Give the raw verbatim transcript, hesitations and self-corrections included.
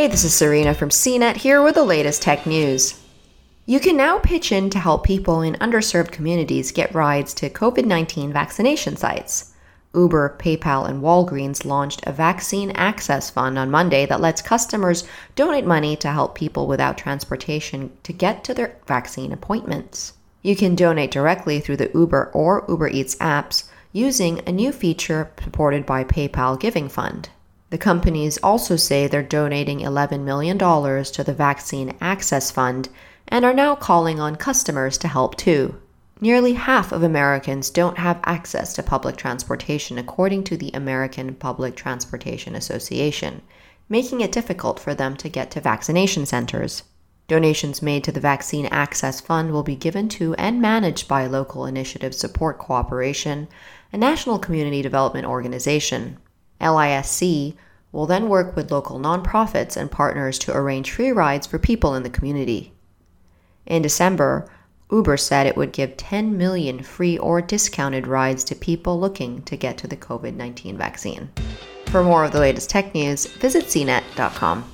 Hey, this is Serena from C net here with the latest tech news. You can now pitch in to help people in underserved communities get rides to COVID nineteen vaccination sites. Uber, PayPal, and Walgreens launched a Vaccine Access Fund on Monday that lets customers donate money to help people without transportation to get to their vaccine appointments. You can donate directly through the Uber or Uber Eats apps using a new feature supported by PayPal Giving Fund. The companies also say they're donating eleven million dollars to the Vaccine Access Fund and are now calling on customers to help too. Nearly half of Americans don't have access to public transportation, according to the American Public Transportation Association, making it difficult for them to get to vaccination centers. Donations made to the Vaccine Access Fund will be given to and managed by Local Initiative Support Corporation, a national community development organization. L I S C will then work with local nonprofits and partners to arrange free rides for people in the community. In December, Uber said it would give ten million free or discounted rides to people looking to get to the COVID nineteen vaccine. For more of the latest tech news, visit C net dot com.